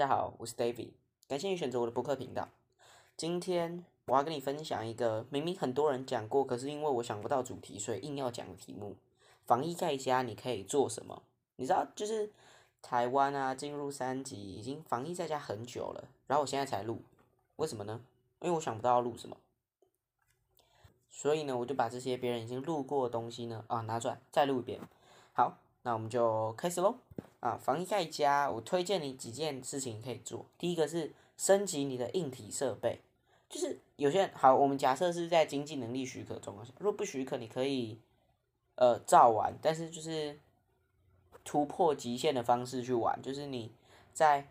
家好，我是 David， 感谢你选择我的播客频道。今天我要跟你分享一个明明很多人讲过，可是因为我想不到主题，所以硬要讲的题目：防疫在家你可以做什么？你知道，就是台湾啊，进入3级已经防疫在家很久了，然后我现在才录，为什么呢？因为我想不到要录什么，所以呢，我就把这些别人已经录过的东西呢，拿出来再录一遍。好，那我们就开始咯。防疫在家，我推荐你几件事情可以做。第一个是升级你的硬体设备，就是有些人好，我们假设是在经济能力许可的状况下，如果不许可，你可以照玩，但是就是突破极限的方式去玩，就是你在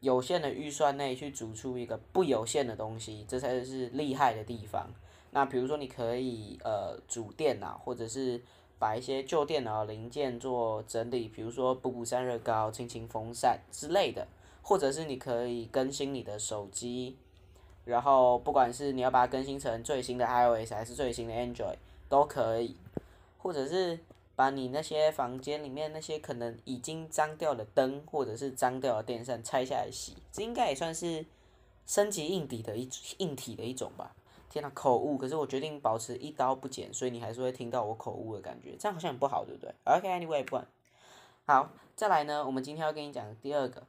有限的预算内去组出一个不有限的东西，这才是厉害的地方。那比如说，你可以组电脑，或者是把一些旧电脑零件做整理，比如说补补散热膏、清清风扇之类的，或者是你可以更新你的手机，然后不管是你要把它更新成最新的 iOS 还是最新的 Android 都可以，或者是把你那些房间里面那些可能已经脏掉的灯或者是脏掉的电扇拆下来洗，这应该也算是升级硬体的一种吧。天哪，口误！可是我决定保持一刀不剪，所以你还是会听到我口误的感觉，这样好像很不好，对不对 ？OK，anyway，不管。好，再来呢，我们今天要跟你讲的第二个，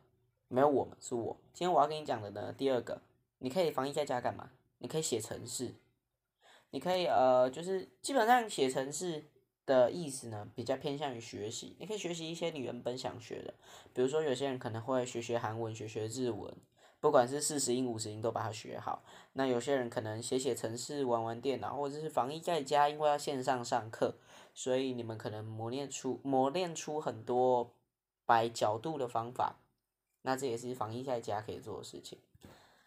没有我们是我，今天我要跟你讲的呢，第二个，你可以防疫在家干嘛？你可以写程式，你可以就是基本上写程式的意思呢，比较偏向于学习，你可以学习一些你原本想学的，比如说有些人可能会学韩文，学日文。不管是40音、50音都把它学好。那有些人可能写程式、玩电脑，或者是防疫在家，因为要线上上课，所以你们可能磨练出很多摆角度的方法。那这也是防疫在家可以做的事情。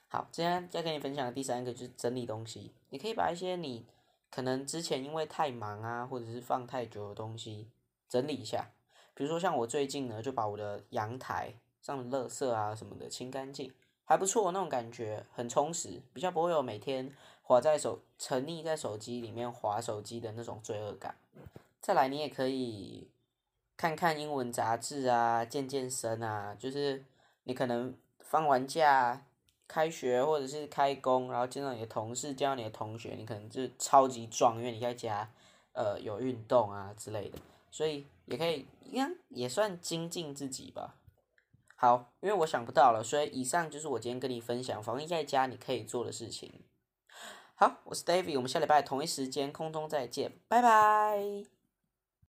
好，今天要跟你分享的第三个就是整理东西。你可以把一些你可能之前因为太忙啊，或者是放太久的东西整理一下。比如说像我最近呢，就把我的阳台上的垃圾啊什么的清干净。还不错，那种感觉很充实，比较不会有每天沉溺在手机里面滑手机的那种罪恶感。再来，你也可以看看英文杂志啊，健健身啊，就是你可能放完假、开学或者是开工，然后见到你的同事、见到你的同学，你可能就超级壮，因为你在家有运动啊之类的，所以也可以应该也算精进自己吧。好，因为我想不到了，所以以上就是我今天跟你分享防疫在家你可以做的事情。好，我是 David， 我们下礼拜同一时间空中再见，拜拜。